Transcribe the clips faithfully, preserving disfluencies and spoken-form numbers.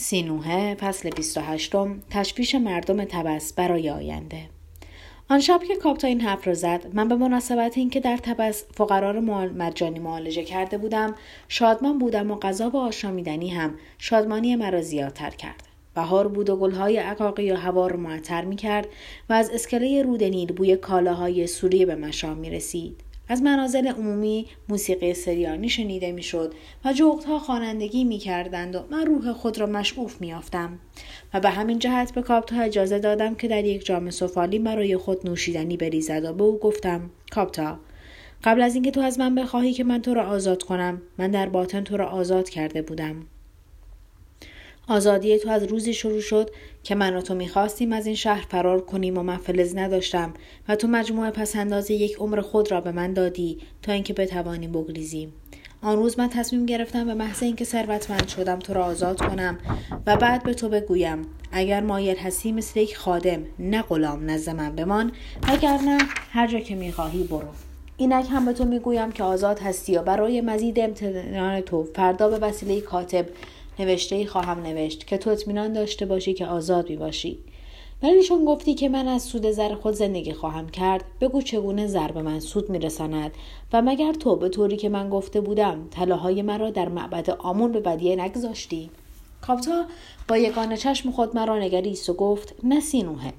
سینوهه فصل بیست و هشت، تشویش مردم طبس برای آینده. آن شب که کاپتان حرف را زد، من به مناسبت اینکه در طبس فقرا را مجانی معالجه کرده بودم شادمان بودم و غذا و آشامیدنی هم شادمانی مرا زیادتر کرد. بهار بود و گلهای عقاقی و هوا را معطر می‌کرد و از اسکله رود نیل بوی کالاهای سوریه به مشام می‌رسید. از منازل عمومی موسیقی سریانی شنیده میشد و جغدها خوانندگی میکردند و من روح خود را مشعوف میافتم و به همین جهت به کاپتا اجازه دادم که در یک جام سفالی برای خود نوشیدنی بریزد و به او گفتم: کاپتا، قبل از اینکه تو از من بخواهی که من تو را آزاد کنم، من در باطن تو را آزاد کرده بودم. آزادی تو از روزی شروع شد که من و تو میخواستیم از این شهر فرار کنیم و من فلز نداشتم و تو مجموعه پسنداز یک عمر خود را به من دادی تا اینکه بتوانیم بگریزیم. آن روز من تصمیم گرفتم به محض اینکه ثروتمند شدم تو را آزاد کنم و بعد به تو بگویم اگر مایل هستی مثل یک خادم، نه غلام، نزد من بمان، وگرنه هر جا که میخواهی برو. اینک هم به تو میگویم که آزاد هستی و برای مزید امتنان تو فردا به وسیله کاتب نوشته‌ای خواهم نوشت که تو اطمینان داشته باشی که آزاد می باشی. ولی چون گفتی که من از سود زر خود زندگی خواهم کرد، بگو چگونه زر به من سود می رساند و مگر تو به طوری که من گفته بودم طلاهای مرا در معبد آمون به بدیه نگذاشتی؟ کاپتا با یگانه چشم خود مرا نگریست و گفت: نه سینوهه،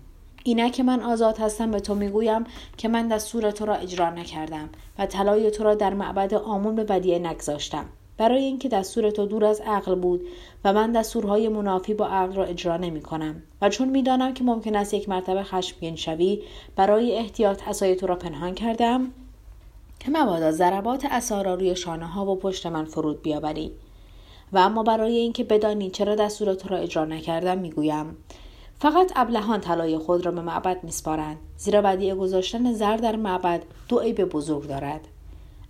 اینک من آزاد هستم به تو میگویم که من دستور تو را اجرا نکردم و طلای تو را در معبد آمون به بدیه نگذاشتم، برای اینکه دستور تو دور از عقل بود و من دستورهای منافی با عقل را اجرا نمی کنم و چون می دانم که ممکن است یک مرتبه خشمگین شوی، برای احتیاط عصای تو را پنهان کردم که مبادا ضربات عصا را روی شانه ها و پشت من فرود بیاوری. و اما برای اینکه بدانی چرا دستور تو را اجرا نکردم میگویم: فقط ابلهان طلای خود را به معبد میسپارند، زیرا بدیع گذاشتن زر در معبد دو عیب بزرگ دارد.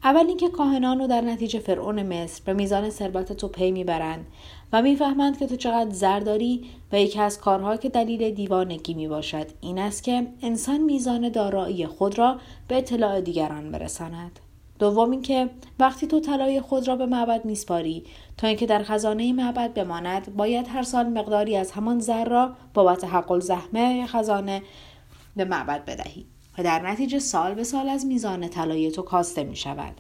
اول اینکه کاهنان رو در نتیجه فرعون مصر به میزان ثروت تو پی میبرند و میفهمند که تو چقدر زر داری و یکی از کارها که دلیل دیوانگی میباشد این است که انسان میزان دارایی خود را به اطلاع دیگران برساند. دوم اینکه وقتی تو طلای خود را به معبد میسپاری تا اینکه در خزانه معبد بماند، باید هر سال مقداری از همان زر را بابت حق الزحمه خزانه به معبد بدهی و در نتیجه سال به سال از میزان طلای تو کاسته می شود.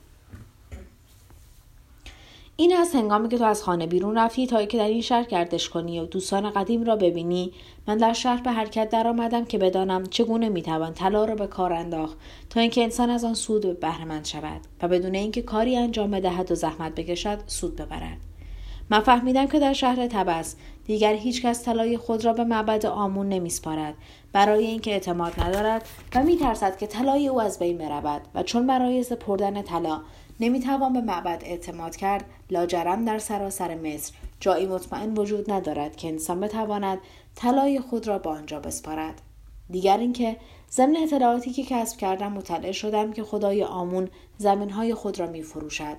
این از هنگامی که تو از خانه بیرون رفتی تا اینکه در این شهر گردش کنی و دوستان قدیم را ببینی، من در شهر به حرکت در آمدم که بدانم چگونه می توان طلا را به کار انداخت تا اینکه انسان از آن سود بهره مند شود و بدون اینکه کاری انجام دهد و زحمت بکشد سود ببرد. من فهمیدم که در شهر طبس دیگر هیچ کس طلای خود را به معبد آمون نمیسپارد، برای اینکه اعتماد ندارد و میترسد که طلای او از بین برود و چون برای سپردن طلا نمیتوان به معبد اعتماد کرد، لاجرم در سراسر مصر جایی مطمئن وجود ندارد که انسان بتواند طلای خود را به آنجا بسپارد. دیگر اینکه ضمن اطلاعاتی که کسب کردم مطلع شدم که خدای آمون زمینهای خود را میفروشد.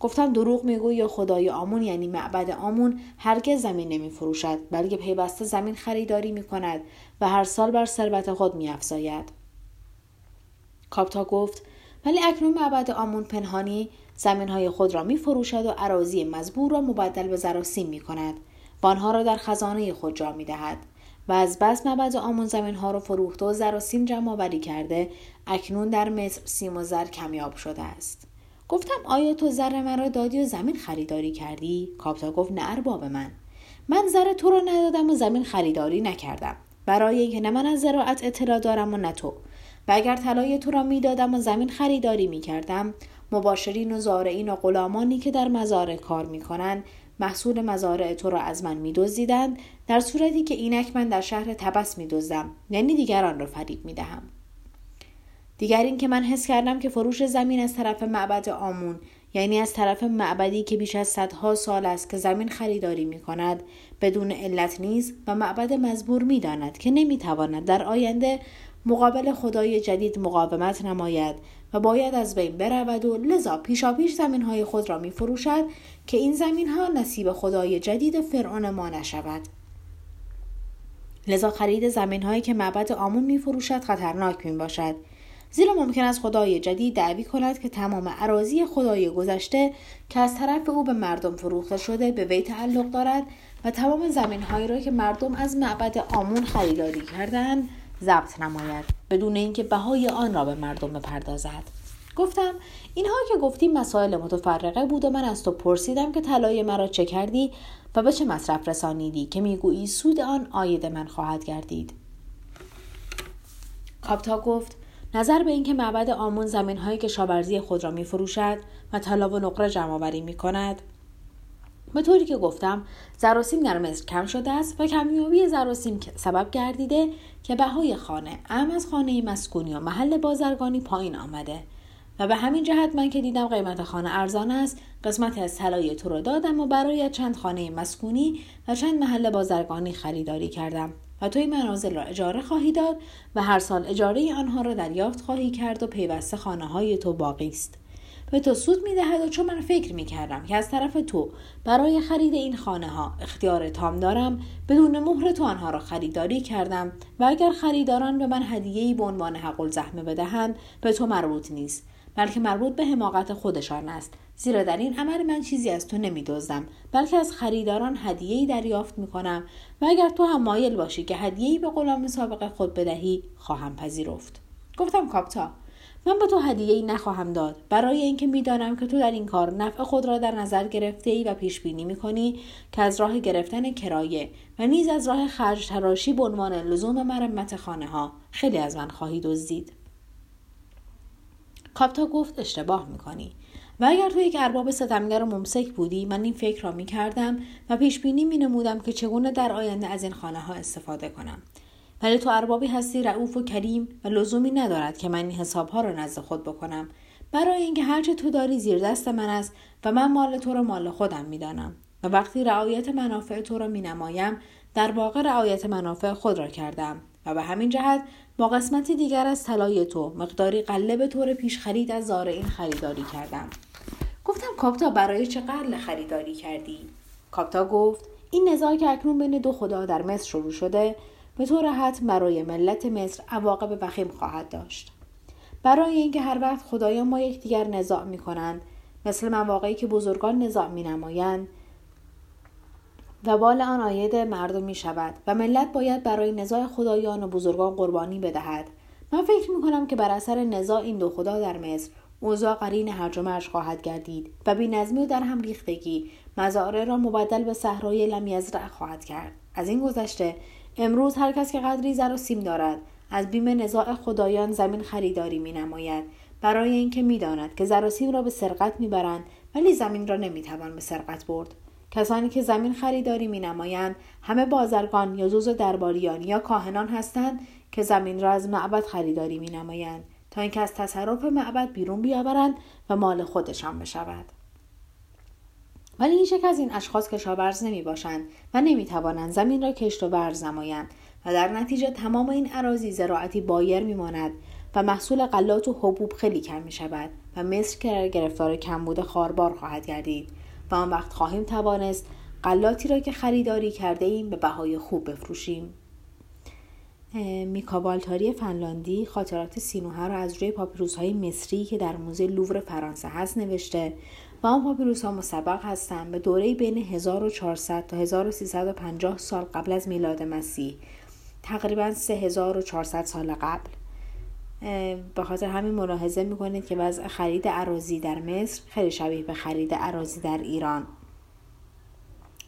گفتم: دروغ میگوی یا خدای آمون، یعنی معبد آمون، هرگز زمین نمی فروشد، بلکه پیوسته زمین خریداری می کند و هر سال بر ثروت خود می افزاید. کاپتا گفت: ولی اکنون معبد آمون پنهانی زمینهای خود را می فروشد و اراضی مزبور را مبدل به زراسیم می کند و آنها را در خزانه خود جا می دهد و از بس معبد آمون زمینها را فروخته و زراسیم جمع آوری کرده، اکنون در مصر سیم و زر کمیاب شده است. گفتم: آیا تو زر مرا دادی و زمین خریداری کردی؟ کاپتا گفت: نه ارباب من، من زر تو را ندادم و زمین خریداری نکردم، برای اینکه نه من از زراعت اطلاع دارم و نه تو. و اگر طلای تو را میدادم و زمین خریداری میکردم، مباشرین و زارعین و غلامانی که در مزارع کار میکنند محصول مزارع تو را از من میدزدیدند، در صورتی که اینک من در شهر طبس میدزدم، یعنی دیگران را فریب میدهم. دیگر این که من حس کردم که فروش زمین از طرف معبد آمون، یعنی از طرف معبدی که بیش از صدها سال است که زمین خریداری می کند، بدون علت نیست و معبد مزبور می داند که نمی تواند در آینده مقابل خدای جدید مقاومت نماید و باید از بین برود و لذا پیشا پیش زمین های خود را می فروشد که این زمین ها نصیب خدای جدید فرعون ما نشود. لذا خرید زمین هایی که معبد آمون می فروشد خطرناک می باشد. زیرا ممکن است خدای جدید دعوی کند که تمام اراضی خدای گذشته که از طرف او به مردم فروخته شده به وی تعلق دارد و تمام زمین‌هایی را که مردم از معبد آمون خریداری کردند ضبط نماید بدون اینکه بهای آن را به مردم بپردازد. گفتم اینها که گفتی مسائل متفرقه بود و من از تو پرسیدم که طلای مرا چه کردی و به چه مصرف رسانیدی که میگویی سود آن عاید من خواهد گردید. کاپتا گفت نظر به اینکه معبد آمون زمین‌هایی که کشاورزی خود را می‌فروشد و طلا و نقره جمع‌آوری می‌کند به طوری که گفتم زر و سیم در مصر کم شده است و کمیابی زر و سیم سبب گردیده که بهای خانه ام از خانه مسکونی و محل بازرگانی پایین آمده و به همین جهت من که دیدم قیمت خانه ارزان است قسمت از طلای تو را دادم و برای چند خانه مسکونی و چند محل بازرگانی خریداری کردم و توی منازل را اجاره خواهی داد و هر سال اجاره آنها را دریافت خواهی کرد و پیوسته خانه های تو باقی است. به تو سود می دهد و چون من فکر می کردم که از طرف تو برای خرید این خانه ها اختیار تام دارم بدون مهر تو آنها را خریداری کردم و اگر خریداران به من هدیه‌ای به عنوان حق الزحمه بدهند به تو مربوط نیست بلکه مربوط به حماقت خودشان است، زیرا در این عمل من چیزی از تو نمی‌دزدم بلکه از خریداران هدیه‌ای دریافت می‌کنم و اگر تو هم مایل باشی که هدیه‌ای به غلام سابق خود بدهی خواهم پذیرفت. گفتم کاپتا من به تو هدیه‌ای نخواهم داد برای اینکه می‌دانم که تو در این کار نفع خود را در نظر گرفته‌ای و پیش‌بینی می‌کنی که از راه گرفتن کرایه و نیز از راه خرج تراشی به عنوان لزوم و مرمت خانه‌ها خیلی از من خواهی دزدید. کاپتا گفت اشتباه میکنی و اگر تو یک ارباب ستمگر و ممسک بودی من این فکر را میکردم و پیشبینی مینمودم که چگونه در آینده از این خانه ها استفاده کنم، ولی تو اربابی هستی رعوف و کریم و لزومی ندارد که من این حساب ها را نزد خود بکنم برای اینکه هرچه تو داری زیر دست من است و من مال تو را مال خودم میدانم و وقتی رعایت منافع تو را مینمایم در واقع رعایت منافع خود را کردم و به همین جهت با قسمتی دیگر از طلای تو مقداری قله به طور پیش خرید از زارعین خریداری کردم. گفتم کاپتا برای چه قله خریداری کردی؟ کاپتا گفت این نزاع که اکنون بین دو خدا در مصر شروع شده به طور حتم برای ملت مصر عواقب وخیم خواهد داشت. برای اینکه هر وقت خدایان ما یکدیگر نزاع می‌کنند مثل مواقعی که بزرگان نزاع می‌نمایند و بال آن عاید مردم می شود و ملت باید برای نزاع خدایان و بزرگان قربانی بدهد. من فکر می کنم که بر اثر نزاع این دو خدا در مصر اوضاع قرین هرج و مرج خواهد گردید و بی‌نظمی و در هم ریختگی مزارع را مبدل به صحرای لم یزرع خواهد کرد. از این گذشته امروز هر کس که قدری زر و سیم دارد از بیم نزاع خدایان زمین خریداری می نماید برای اینکه می داند که زر و سیم را به سرقت می برند ولی زمین را نمی توان به سرقت برد. کسانی که زمین خریداری می نمایند همه بازرگان یا زوز درباریان یا کاهنان هستند که زمین را از معبد خریداری می نمایند تا اینکه از تصرف معبد بیرون بیاورند و مال خودشان بشود. ولی هیچ یک از این اشخاص کشاورز نمی باشند و نمی توانند زمین را کشت و ورز نمایند و در نتیجه تمام این اراضی زراعتی بایر می ماند و محصول غلات و حبوب خیلی کم می شود و مصر که گرفتار کمبود خاربار خواهد گردید. و آن وقت خواهیم توانست غلاتی را که خریداری کرده ایم به بهای خوب بفروشیم. میکا بالتاری فنلاندی خاطرات سینوهه را از روی پاپیروس‌های مصری که در موزه لوور فرانسه هست نوشته و آن پاپیروس‌ها مسبق هستند به دوره بین هزار و چهارصد تا هزار و سیصد و پنجاه سال قبل از میلاد مسیح، تقریباً سه هزار و چهارصد سال قبل. به خاطر همین ملاحظه میکنید که وضع خرید اراضی در مصر خیلی شبیه به خرید اراضی در ایران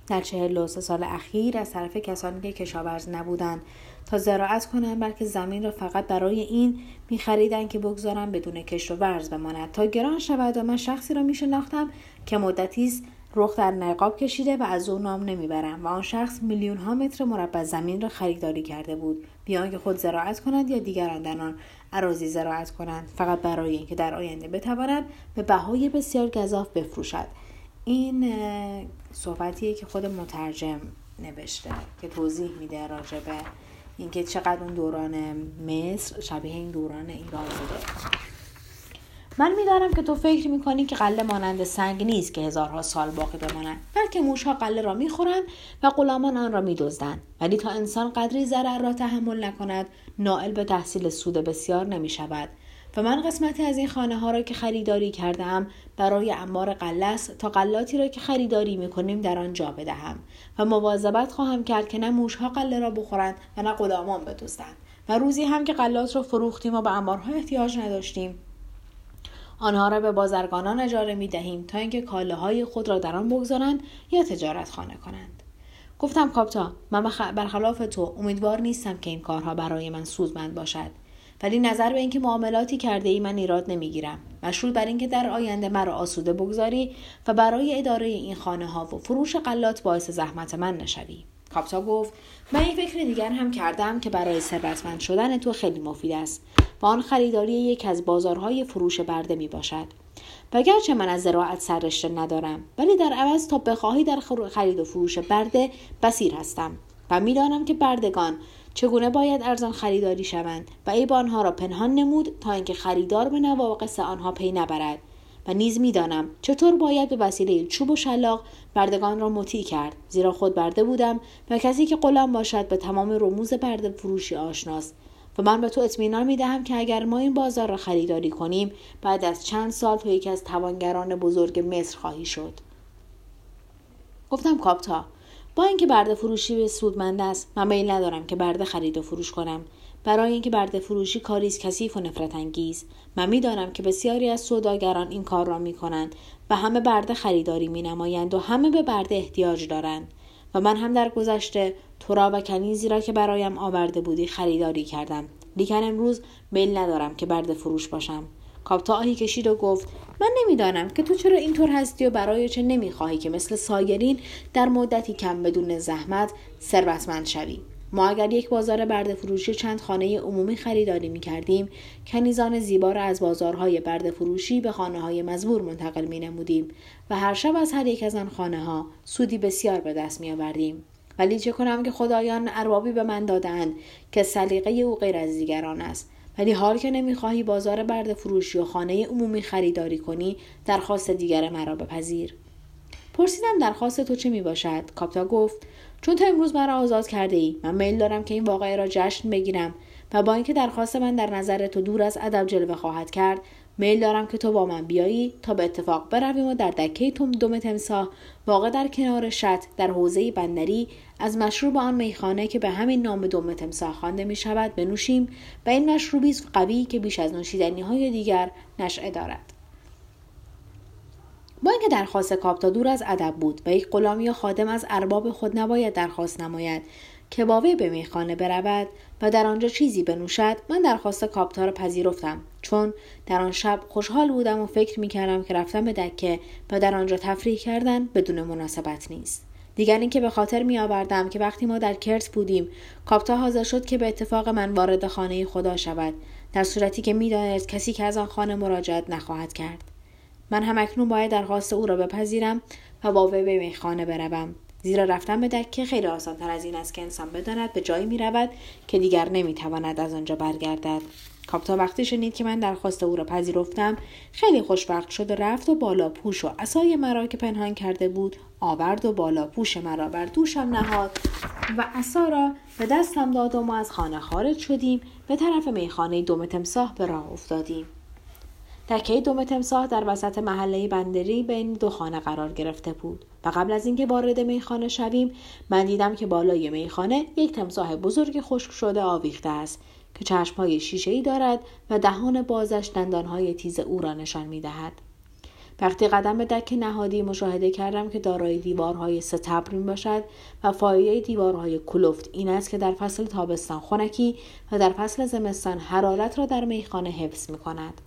در چهل و سه سال اخیر از طرف کسانی که کشاورز نبودند تا زراعت کنند بلکه زمین را فقط برای این میخریدند که بگذارن بدون کشت و ورز بماند تا گران شود. و من شخصی را میشناختم که مدتی است رخ در نقاب کشیده و از او نام نمیبرم و آن شخص میلیون ها متر مربع زمین را خریداری کرده بود بیان که خود زراعت کنند یا دیگران در آن اراضی زراعت کنند فقط برای اینکه در آینده بتواند به بهای بسیار گزاف بفروشد. این صحبتیه که خود مترجم نوشته که توضیح میده راجع به اینکه چقدر اون دوران مصر شبیه این دوران ایران بوده. من می‌دانم که تو فکر می‌کنی که قله مانند سنگ نیست که هزارها سال باقی بماند، بلکه موش‌ها قله را می‌خورند و غلامان آن را می‌دزدند، ولی تا انسان قدری ضرر را تحمل نکند نائل به تحصیل سود بسیار نمی‌شود و من قسمتی از این خانه ها را که خریداری کردم برای عمار قلص تا قلاتی را که خریداری میکنیم در آن جا بدهم و مواظبت خواهم کرد که نه موشها قله را بخورند و نه غلامان بدزدند. و روزی هم که قلات را فروختیم و به عمارها احتیاج نداشتیم، آنها را به بازرگانان اجاره می دهیم تا اینکه کالاهای خود را در آن بگذارند یا تجارت خانه کنند. گفتم کاپتا، من برخلاف تو امیدوار نیستم که این کارها برای من سودمند باشد، ولی نظر به اینکه معاملاتی کرده ای من ایراد نمیگیرم. مشروط بر اینکه در آینده مرا آسوده بگذاری و برای اداره این خانه ها و فروش غلات باعث زحمت من نشوی. کاپتا گفت من یک فکر دیگر هم کردم که برای ثروتمند شدن تو خیلی مفید است و آن خریداری یک از بازارهای فروش برده می باشد. و گرچه من از زراعت سررشته ندارم، ولی در عوض تا بخواهی در خرید و فروش برده بصیر هستم و میدانم که بردگان چگونه باید ارزان خریداری شوند و عیب آنها را پنهان نمود تا اینکه خریدار به نواقص آنها پی نبرد، و نیز میدانم چطور باید به وسیله چوب و شلاق بردگان را مطیع کرد، زیرا خود برده بودم و کسی که غلام باشد به تمام رموز برده فروشی آشناست. و من به تو اطمینان میدهم که اگر ما این بازار را خریداری کنیم، بعد از چند سال تو یکی از توانگران بزرگ مصر خواهی شد. گفتم کاپتا، با اینکه برده فروشی به سودمند است، من میل ندارم که برده خرید و فروش کنم، برای اینکه برده فروشی کاری است کثیف و نفرت انگیز. من میدانم که بسیاری از سوداگران این کار را میکنند و همه برده خریداری مینمایند و همه به برده احتیاج دارند. و من هم در گذشته تو را و کنیزی را که برایم آورده بودی خریداری کردم، لیکن امروز میل ندارم که برده فروش باشم. کاپتا آهی کشید و گفت من نمیدانم که تو چرا اینطور هستی و برای چه نمیخواهی که مثل سایرین در مدتی کم بدون زحمت ثروتمند شوی. ما اگر یک بازار برده فروشی چند خانه عمومی خریداری میکردیم، کنیزان زیبا را از بازارهای برده فروشی به خانه‌های مزبور منتقل مینمودیم و هر شب از هر یک از آن خانه‌ها سودی بسیار به دست میآوردیم. ولی چه کنم که خدایان اربابی به من دادند که سلیقه او غیر از دیگران است. ولی حال که نمیخواهی بازار برده فروشی و خانه عمومی خریداری کنی، درخواست دیگر مرا بپذیر. پرسیدم درخواست تو چه میباشد؟ کاپتا گفت چون تو امروز مرا آزاد کرده ای، من میل دارم که این واقعه را جشن بگیرم و با اینکه درخواست من در نظر تو دور از ادب جلوه خواهد کرد، میل دارم که تو با من بیایی تا به اتفاق برویم و در دکه دم تمساح واقع در کنار شط در حوزه بندری از مشروب آن میخانه که به همین نام دم تمساح خوانده می شود بنوشیم و این مشروبی است قوی که بیش از نوشیدنی های دیگر نشأه دارد. با اینکه درخواست کاپتا دور از ادب بود و یک غلام یا خادم از ارباب خود نباید درخواست نماید که با وی به میخانه برود و در آنجا چیزی بنوشد، من درخواست کاپتا را پذیرفتم، چون در آن شب خوشحال بودم و فکر میکردم که رفتن به دکه و در آنجا تفریح کردن بدون مناسبت نیست. دیگر اینکه به خاطر میآوردم که وقتی ما در کرت بودیم، کاپتا حاضر شد که به اتفاق من وارد خانه خدا شود، در صورتی که میدانست کسی که از آن خانه مراجعت نخواهد کرد. من هم اکنون باید درخواست او را بپذیرم و با وی به میخانه بروم، زیرا رفتن به دکه خیلی آسان‌تر از این است که انسان بداند به جایی می‌رود که دیگر نمی‌تواند از آنجا برگردد. کاپتا وقتی شنید که من درخواست او را پذیرفتم، خیلی خوشوقت شد و رفت و بالا پوش و عصای مرا که پنهان کرده بود آورد و بالا پوش مرا بر دوشم نهاد و عصا را به دستم داد و ما از خانه خارج شدیم، به طرف میخانه دم تمساح به راه افتادیم. دکه دم تمساح در وسط محله بندری بین دو خانه قرار گرفته بود و قبل از اینکه وارد میخانه شویم، من دیدم که بالای میخانه یک تمساح بزرگ خشک شده آویخته است که چشم‌های شیشه‌ای دارد و دهان بازش دندان‌های تیز او را نشان می‌دهد. وقتی قدم به دکه نهادی، مشاهده کردم که دارای دیوارهای ستبر میباشد و فایده دیوارهای کلفت این است که در فصل تابستان خنکی و در فصل زمستان حرارت را در میخانه حفظ می‌کند.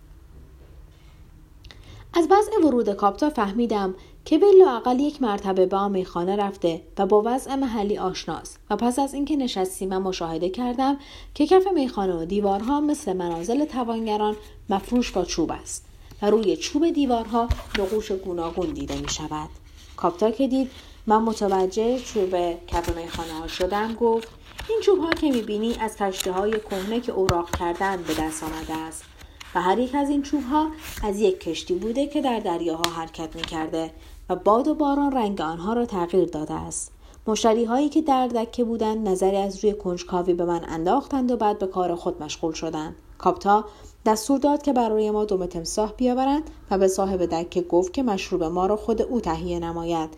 از وضع ورود کاپتا فهمیدم که بلااقل یک مرتبه به آن میخانه رفته و با وضع محلی آشناست و پس از اینکه نشستیم و مشاهده کردم که کف میخانه و دیوارها مثل منازل توانگران مفروش با چوب است و روی چوب دیوارها نقوش گوناگون دیده می شود. کاپتا که دید من متوجه چوب کف میخانه ها شدم، گفت این چوب ها که می بینی از کشته های کهنه که اوراق کردن به دست آمده است و هر یک از این چوب‌ها از یک کشتی بوده که در دریاها حرکت می‌کرده و باد و باران رنگ آنها را تغییر داده است. مشتری‌هایی که در دکه بودند نظری از روی کنجکاوی به من انداختند و بعد به کار خود مشغول شدند. کاپتا دستور داد که برای ما دم تمساح بیاورند و به صاحب دکه گفت که مشروب ما را خود او تهیه نماید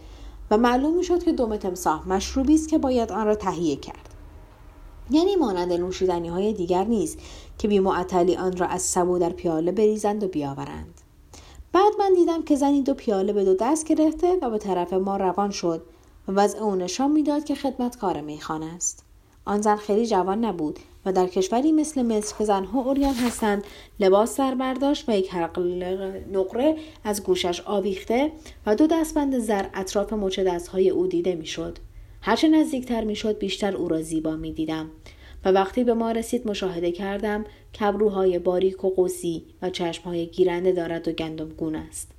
و معلوم شد که دم تمساح مشروبی است که باید آن را تهیه کرد. یعنی مانند نوشیدنی های دیگر نیست که بی معطلی آن را از سبو در پیاله بریزند و بیاورند. بعد من دیدم که زنی دو پیاله به دو دست گرفته و به طرف ما روان شد و وضع او نشان میداد که خدمتکار میخانه است. آن زن خیلی جوان نبود و در کشوری مثل مصر که زنها عریان هستند لباس سر برداشت و یک حلقه نقره از گوشش آویخته و دو دستبند زر اطراف مچ دستهای او دیده میشد. هرچه نزدیکتر میشد بیشتر او را زیبا میدیدم و وقتی به ما رسید مشاهده کردم که ابروهای باریک و قوسی و چشمهای گیرنده دارد و گندمگون است.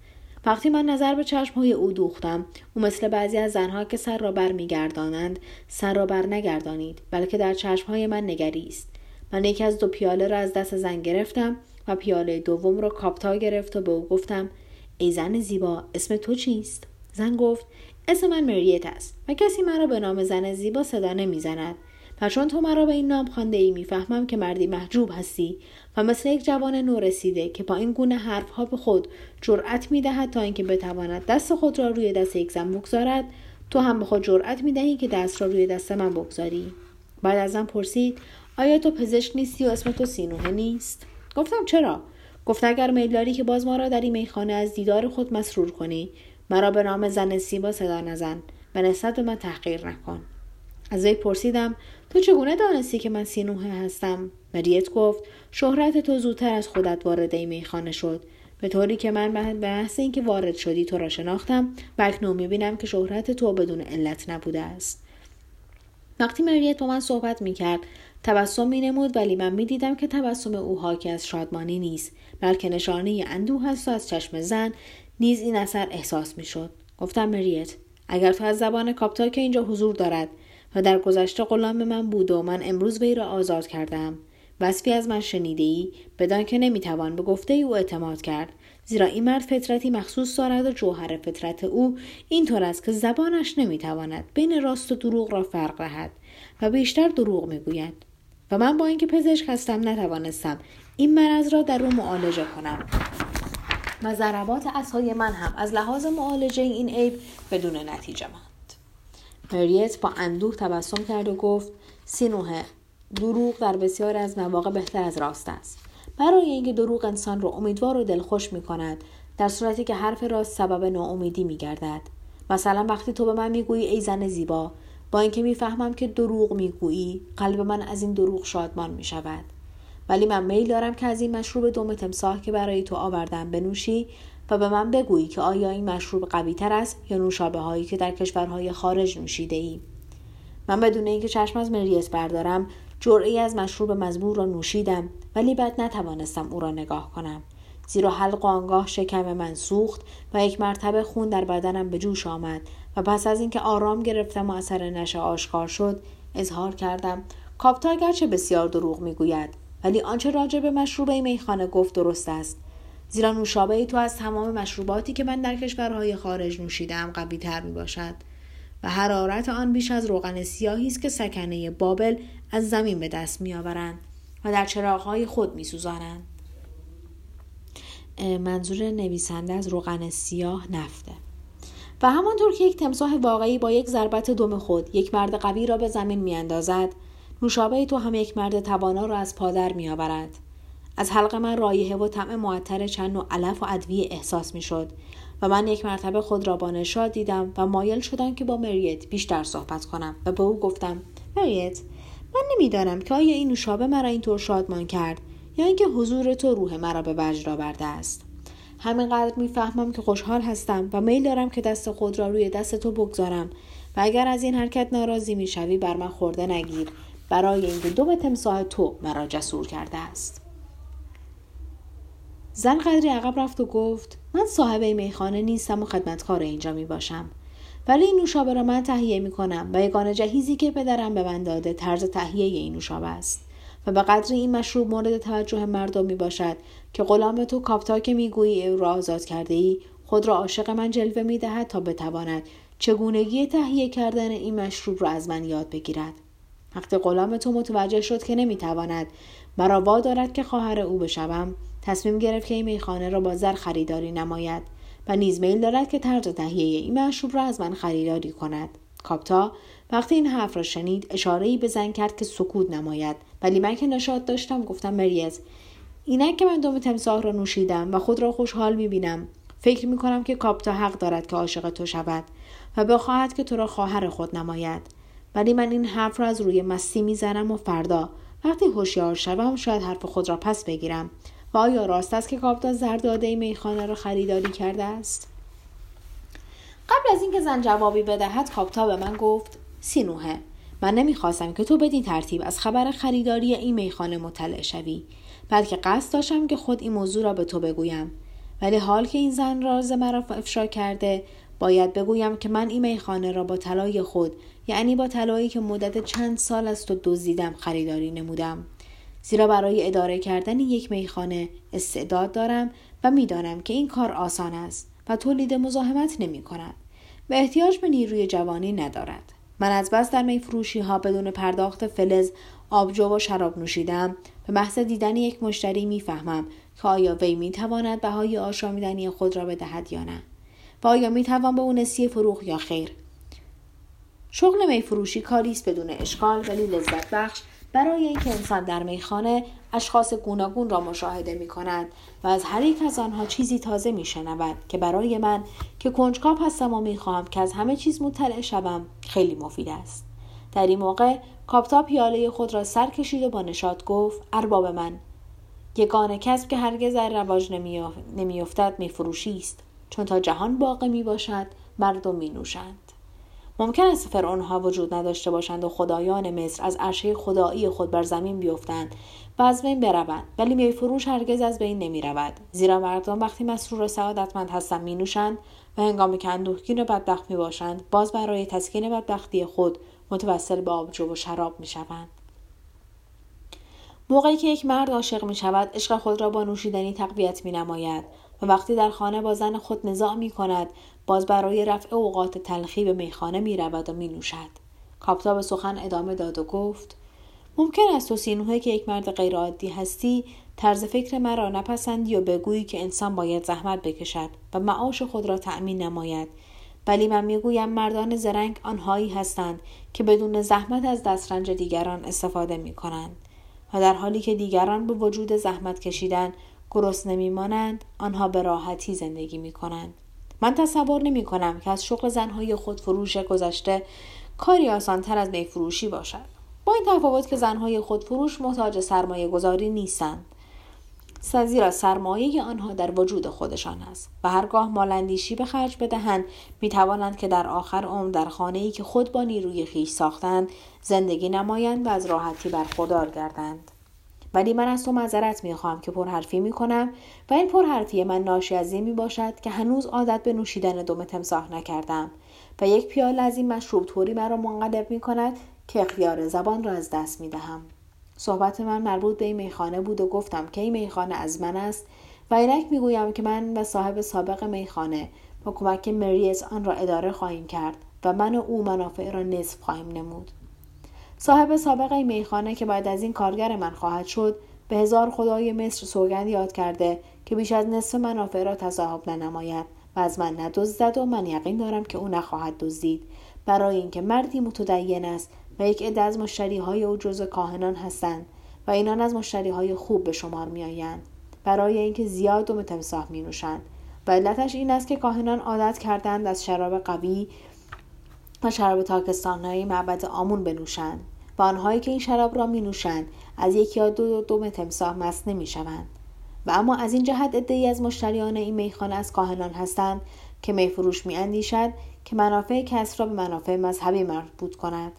وقتی من نظر به چشمهای او دوختم، او مثل بعضی از زنها که سر را بر میگردانند، سر را بر نگردانید، بلکه در چشمهای من نگریست. من یکی از دو پیاله را از دست زن گرفتم و پیاله دوم را کاپتا گرفت و به او گفتم: ای زن زیبا، اسم تو چیست؟ زن گفت: اسم من مریت است و کسی مرا به نام زن زیبا صدا نمیزند. و چون تو مرا به این نام خوانده ای میفهمم که مردی محجوب هستی و مثل یک جوان نورسیده که با این گونه حرف ها به خود جرأت میدهد تا اینکه بتواند دست خود را روی دست یک زن بگذارد، تو هم به خود جرأت میدهی که دست را روی دست من بگذاری. بعد از من پرسید: آیا تو پزشک نیستی و اسم تو سینوهه نیست؟ گفتم: چرا؟ گفت: اگر میل داری که باز ما را در این میخانه از دیدار خود مسرور کنی، مرا به نام زن زیبا صدا نزن و نسبت به من تحقیر نکن. از وی پرسیدم: تو چگونه دانستی که من سینوهه هستم؟ مریت گفت: شهرت تو زودتر از خودت وارد این میخانه شد، به طوری که من به محض اینکه وارد شدی تو را شناختم و اکنون میبینم که شهرت تو بدون علت نبوده است. وقتی مریت با من صحبت میکرد تبسم مینمود، ولی من میدیدم که تبسم او حاکی از شادمانی نیست، بلکه نشانه اندوه است و از چشم زن نیز این اثر احساس میشد. گفتم: مریت، اگر تو از زبان کاپتا که اینجا حضور دارد و در گذشته غلام من بود و من امروز وی را آزاد کردم، وصفی از من شنیده‌ای، بدان که نمیتوان به گفته او اعتماد کرد، زیرا این مرد فطرتی مخصوص دارد و جوهر فطرت او اینطور است که زبانش نمیتواند بین راست و دروغ را فرق دهد و بیشتر دروغ میگوید و من با اینکه پزشک هستم نتوانستم این مرض را در او معالجه کنم و ضربات عصای من هم از لحاظ معالجه این عیب بدون نتیجه ماند. مریت با اندوه تبسم کرد و گفت: سینوهه، دروغ در بسیار از مواقع بهتر از راست است، برای اینکه دروغ انسان را امیدوار و دلخوش می کند، در صورتی که حرف راست سبب ناامیدی می گردد. مثلا وقتی تو به من می گویی: ای زن زیبا، با اینکه می فهمم که دروغ می گویی، قلب من از این دروغ شادمان می شود، ولی من میل دارم که از این مشروب دم تمساح که برای تو آوردم بنوشی و به من بگویی که آیا این مشروب قوی تر است یا نوشابه هایی که در کشورهای خارج نوشیده ای. من بدون اینکه چشم از مریت بردارم جرعه‌ای از مشروب مزبور را نوشیدم، ولی بعد نتوانستم او را نگاه کنم، زیرا حلق و آنگاه شکم من سوخت و یک مرتبه خون در بدنم به جوش آمد و پس از اینکه آرام گرفتم و اثر نشه آشکار شد اظهار کردم: کاپتا گرچه بسیار دروغ میگوید، ولی آنچه راجع به مشروب این میخانه گفت درست است، زیرا نوشابه تو از تمام مشروباتی که من در کشورهای خارج نوشیدم قوی تر می باشد و حرارت آن بیش از روغن سیاهی است که سکنه بابل از زمین به دست می آورند و در چراغهای خود می سوزانند. منظور نویسنده از روغن سیاه نفته. و همانطور که یک تمساح واقعی با یک ضربت دم خود یک مرد قوی را به زمین می اندازد، نوشابه تو هم یک مرد توانا را از پادر می آورد. از حلق من رایحه و طعم معطر چند نوع علف و ادویه احساس می شد و من یک مرتبه خود را با نشاط دیدم و مایل شدم که با مریت بیشتر صحبت کنم و به او گفتم: مریت، من نمیدانم که آیا این نوشابه مرا اینطور شادمان کرد یا اینکه حضور تو روح مرا به وجد آورده است. همینقدر میفهمم که خوشحال هستم و میل دارم که دست خود را روی دست تو بگذارم و اگر از این حرکت ناراضی میشوی بر من خورده نگیر، برای اینکه دم تمساح تو مرا جسور کرده است. زن قدری عقب رفت و گفت: من صاحب این میخانه نیستم و خدمتکار اینجا می باشم، ولی این نوشابه را من تهیه می کنم و یگانه جهیزی که پدرم به من داده طرز تهیه این نوشابه است و به قدری این مشروب مورد توجه مردم می باشد که غلام تو کاپتا که می گویی او را آزاد کرده ای خود را عاشق من جلوه می دهد تا بتواند چگونگی تهیه کردن این مشروب را از من یاد بگیرد. وقتی غلام تو متوجه شد که نمیتواند مرا وادارد که خواهر او بشوم، تصمیم گرفت که این میخانه را با زر خریداری نماید و نیز میل دارد که طرز تهیه این مشروب را از من خریداری کند. کاپتا وقتی این حرف را شنید اشاره‌ای به زن کرد که سکوت نماید، ولی من که نشاط داشتم گفتم مریز، اینک که من دم تمساح را نوشیدم و خود را خوشحال میبینم، فکر میکنم که کاپتا حق دارد که عاشق تو شود و بخواهد که تو را خواهر خود نماید، ولی من این حرف را از روی مستی میزنم و فردا وقتی هوشیار شوم شاید حرف خود را پس بگیرم. و آیا راست است که کاپتا زرداده میخانه را خریداری کرده است؟ قبل از اینکه زن جوابی بدهد کاپتا به من گفت: سینوهه، من نمیخواستم که تو بدین ترتیب از خبر خریداری این میخانه مطلع شوی، بلکه قصد داشتم که خود این موضوع را به تو بگویم، ولی حال که این زن راز مرا افشا کرده باید بگویم که من این میخانه را با طلای خود، یعنی با طلایی که مدت چند سال از تو دزدیدم، خریداری نمودم، زیرا برای اداره کردن یک میخانه استعداد دارم و میدانم که این کار آسان است و تولید مزاحمت نمی‌کند و احتیاج به نیروی جوانی ندارد. من از بس در میفروشی ها بدون پرداخت فلز آبجو و شراب نوشیدم، به محض دیدن یک مشتری میفهمم که آیا وی میتواند بهای آشامیدنی خود را بدهد یا نه و آیا میتوان به او نسیه فروخت یا خیر. شغل میفروشی کاری است بدون اشکال ولی لذت بخش، برای اینکه انسان در میخانه اشخاص گوناگون را مشاهده می کند و از هر یک از آنها چیزی تازه می شنود که برای من که کنجکاو هستم و می خواهم که از همه چیز مطلع شوم خیلی مفید است. در این موقع کاپتا پیاله خود را سر کشید و با نشاط گفت: ارباب من، یگانه کسب که هرگز در رواج نمی افتد می فروشی است، چون تا جهان باقی می باشد مردم می نوشند. ممکن است فرعون‌ها وجود نداشته باشند و خدایان مصر از عرشه خدایی خود بر زمین بیفتند و از بین بروند، ولی میفروش هرگز از بین نمی رود، زیرا مردم وقتی مسرور و سعادتمند هستند می نوشند و هنگامی که اندوهگین و بدبخت می باشند باز برای تسکین بدبختی خود متوسل به آبجو و شراب می شوند. موقعی که یک مرد عاشق می شود عشق خود را با نوشیدنی تقویت می نماید و وقتی در خانه با زن خود نزاع می کند باز برای رفع اوقات تلخی به میخانه می رود و می نوشد. کاپتا به سخن ادامه داد و گفت: ممکن است تو سینوهه که یک مرد غیر عادی هستی طرز فکر مرا نپسندی و بگویی که انسان باید زحمت بکشد و معاش خود را تأمین نماید، ولی من می گویم مردان زرنگ آنهایی هستند که بدون زحمت از دسترنج دیگران استفاده می کنند و در حالی که دیگران به وجود زحمت کشیدن گرسنه میمانند آنها به راحتی زندگی میکنند. من تصور نمیکنم که از شغل زنهای خودفروش گذشته کاری آسانتر از میفروشی باشد، با این تفاوت که زنهای خودفروش محتاج سرمایه گذاری نیستند، زیرا سرمایه آنها در وجود خودشان است و هرگاه مالندیشی به خرج بدهند میتوانند که در آخر عمر در خانه‌ای که خود با نیروی خویش ساختند زندگی نمایند و از راحتی برخوردار گردند. ولی من از تو معذرت میخواهم که پرحرفی میکنم و این پرحرفی من ناشی از این میباشد که هنوز عادت به نوشیدن دم تمساح نکردم و یک پیاله از این مشروب طوری مرا منقلب میکند که اختیار زبان را از دست میدهم. صحبت من مربوط به این میخانه بود و گفتم که این میخانه از من است و اینک میگویم که من و صاحب سابق میخانه با کمک مریز آن را اداره خواهیم کرد و من و او منافع را نصف خواهیم نمود. صاحب سابق این میخانه که بعد از این کارگر من خواهد شد به هزار خدای مصر سوگند یاد کرده که بیش از نصف منافع را تصاحب ننماید و از من ندزدد و من یقین دارم که او نخواهد دزدید، برای اینکه مردی متدین است و یک عده از مشتری‌های او جزء کاهنان هستند و اینان از مشتری‌های خوب به شمار می‌آیند، برای اینکه زیاد دم تمساح می‌نوشند و علتش این است که کاهنان عادت کردند از شراب قوی و شراب تاکستان‌های معبد آمون بنوشند و آنهایی که این شراب را می‌نوشند از یک یا دو دم تمساح مست نمی‌شوند. و اما از این جهت عده‌ای از مشتریان این میخانه از کاهنان هستند که میفروش می‌اندیشد که منافع کس را به منافع مذهبی مربوط کند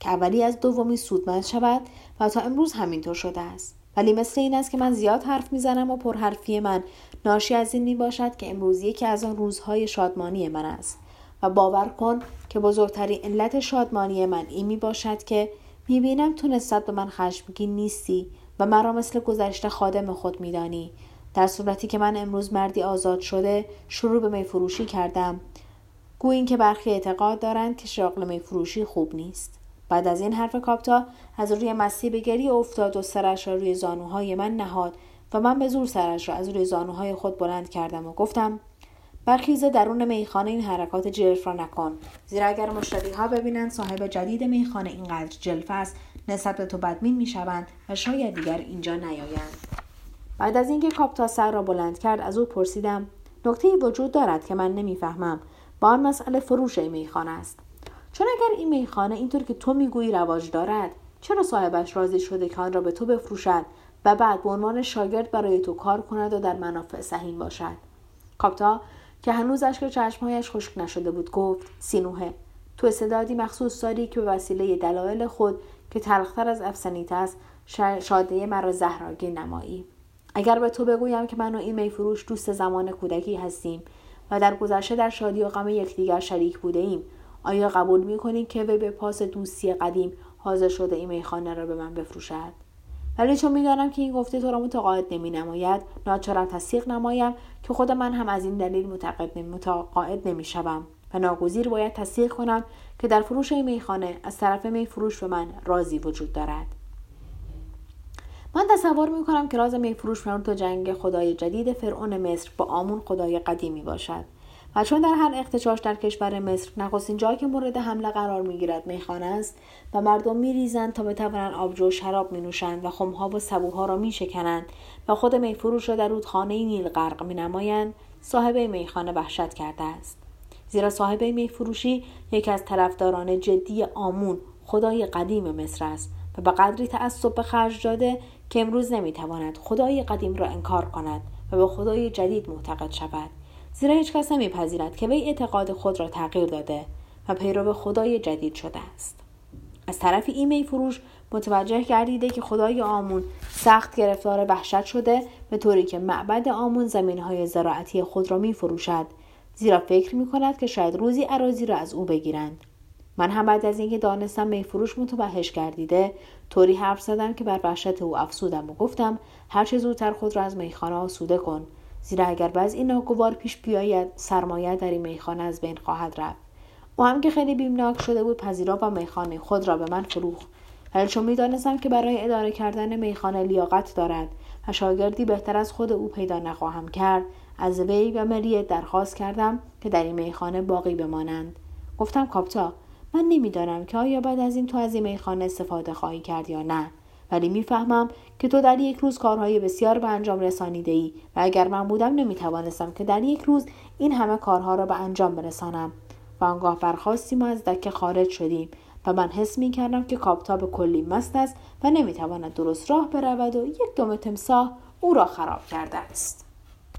که اولی از دومی سودمند شود و تا امروز همینطور شده است، ولی مثل این است که من زیاد حرف میزنم و پرحرفی من ناشی از این میباشد که امروز یکی از آن روزهای شادمانی من است و باور کن که بزرگترین علت شادمانی من این میباشد که میبینم تو نسبت به من خشمگین نیستی و مرا مثل گذشته خادم خود میدانی، در صورتی که من امروز مردی آزاد شده شروع به میفروشی کردم، گویا که برخی اعتقاد دارند که شغل میفروشی خوب نیست. بعد از این حرف کاپتا از روی مسی به گریه افتاد و سرش را روی زانوهای من نهاد و من به زور سرش را از روی زانوهای خود بلند کردم و گفتم برخیز درون میخانه، این حرکات جلف را نکن، زیرا اگر مشتری ها ببینند صاحب جدید میخانه اینقدر جلف است نسبت به تو بدبین میشوند و شاید دیگر اینجا نیایند. بعد از اینکه کاپتا سر را بلند کرد از او پرسیدم نکته‌ای وجود دارد که من نمیفهمم با آن مسئله فروش این میخانه است، چون اگر این میخانه اینطور که تو میگویی رواج دارد چرا صاحبش راضی شده که آن را به تو بفروشد و بعد به عنوان شاگرد برای تو کار کند و در منافع سهیم باشد؟ کاپتا که هنوز اشک چشمهایش خشک نشده بود گفت سینوهه، تو استعدادی مخصوص داری که به وسیله دلایل خود که تلختر از افسانیت است شاده مرا زهراگیر نمایی. اگر به تو بگویم که من و این میفروش دوست زمان کودکی هستیم و در گذشته در شادی و غم یکدیگر شریک بوده ایم، آیا قبول می‌کنی که وی به پاس دوستی قدیم حاضر شده این میخانه را به من بفروشد؟ ولی چون می‌دانم که این گفته تو را متقاعد نمی‌نماید، ناچارم تصدیق نمایم که خود من هم از این دلیل متقاعد نمی‌شوم و ناگزیر باید تصدیق کنم که در فروش این میخانه از طرف میفروش به من رازی وجود دارد. من تصور می‌کنم که راز میفروش من تو جنگ خدای جدید فرعون مصر با آمون خدای قدیمی باشد و چون در هر اغتشاش در کشور مصر نخستین جایی که مورد حمله قرار می‌گیرد میخانه است و مردم می‌ریزند تا بتوانند آبجو و شراب می‌نوشند و خم‌ها و سبوها را می‌شکنند و خود میفروش را در رودخانه نیل غرق می‌نمایند، صاحب میخانه وحشت کرده است، زیرا صاحب میفروشی یکی از طرفداران جدی آمون خدای قدیم مصر است و به قدری تعصب به خرج داده که امروز نمیتواند خدای قدیم را انکار کند و به خدای جدید معتقد شود، زیرا هیچ کس نمیپذیرد که وی اعتقاد خود را تغییر داده و پیرو خدای جدید شده است. از طرف ایمی فروش متوجه گردیده که خدای آمون سخت گرفتار وحشت شده به طوری که معبد آمون زمینهای زراعتی خود را میفروشد، زیرا فکر میکند که شاید روزی اراضی را از او بگیرند. من هم بعد از اینکه دانستم میفروش متوحش گردیده طوری حرف زدم که بر وحشت او افسودم و گفتم هر چه زودتر خود را از میخانه آسوده کن، زیرا اگر وضعی ناگوار پیش بیاید سرمایه در این میخانه از بین خواهد رفت. او هم که خیلی بیمناک شده بود پذیرا و میخانه خود را به من فروخت، ولی چون میدانستم که برای اداره کردن میخانه لیاقت دارد و شاگردی بهتر از خود او پیدا نخواهم کرد، از وی و مریه درخواست کردم که در این میخانه باقی بمانند. گفتم کاپتا، من نمیدانم که آیا بعد از این تو از این میخانه استفاده خواهی کرد یا نه، ولی میفهمم که تو در یک روز کارهای بسیار به انجام رسانیده‌ای و اگر من بودم نمیتوانستم که در یک روز این همه کارها را به انجام برسانم. و آنگاه برخاستیم و از دکه خارج شدیم و من حس میکردم که کاپتا به کلی مست است و نمیتواند درست راه برود و یک دم تمساح او را خراب کرده است.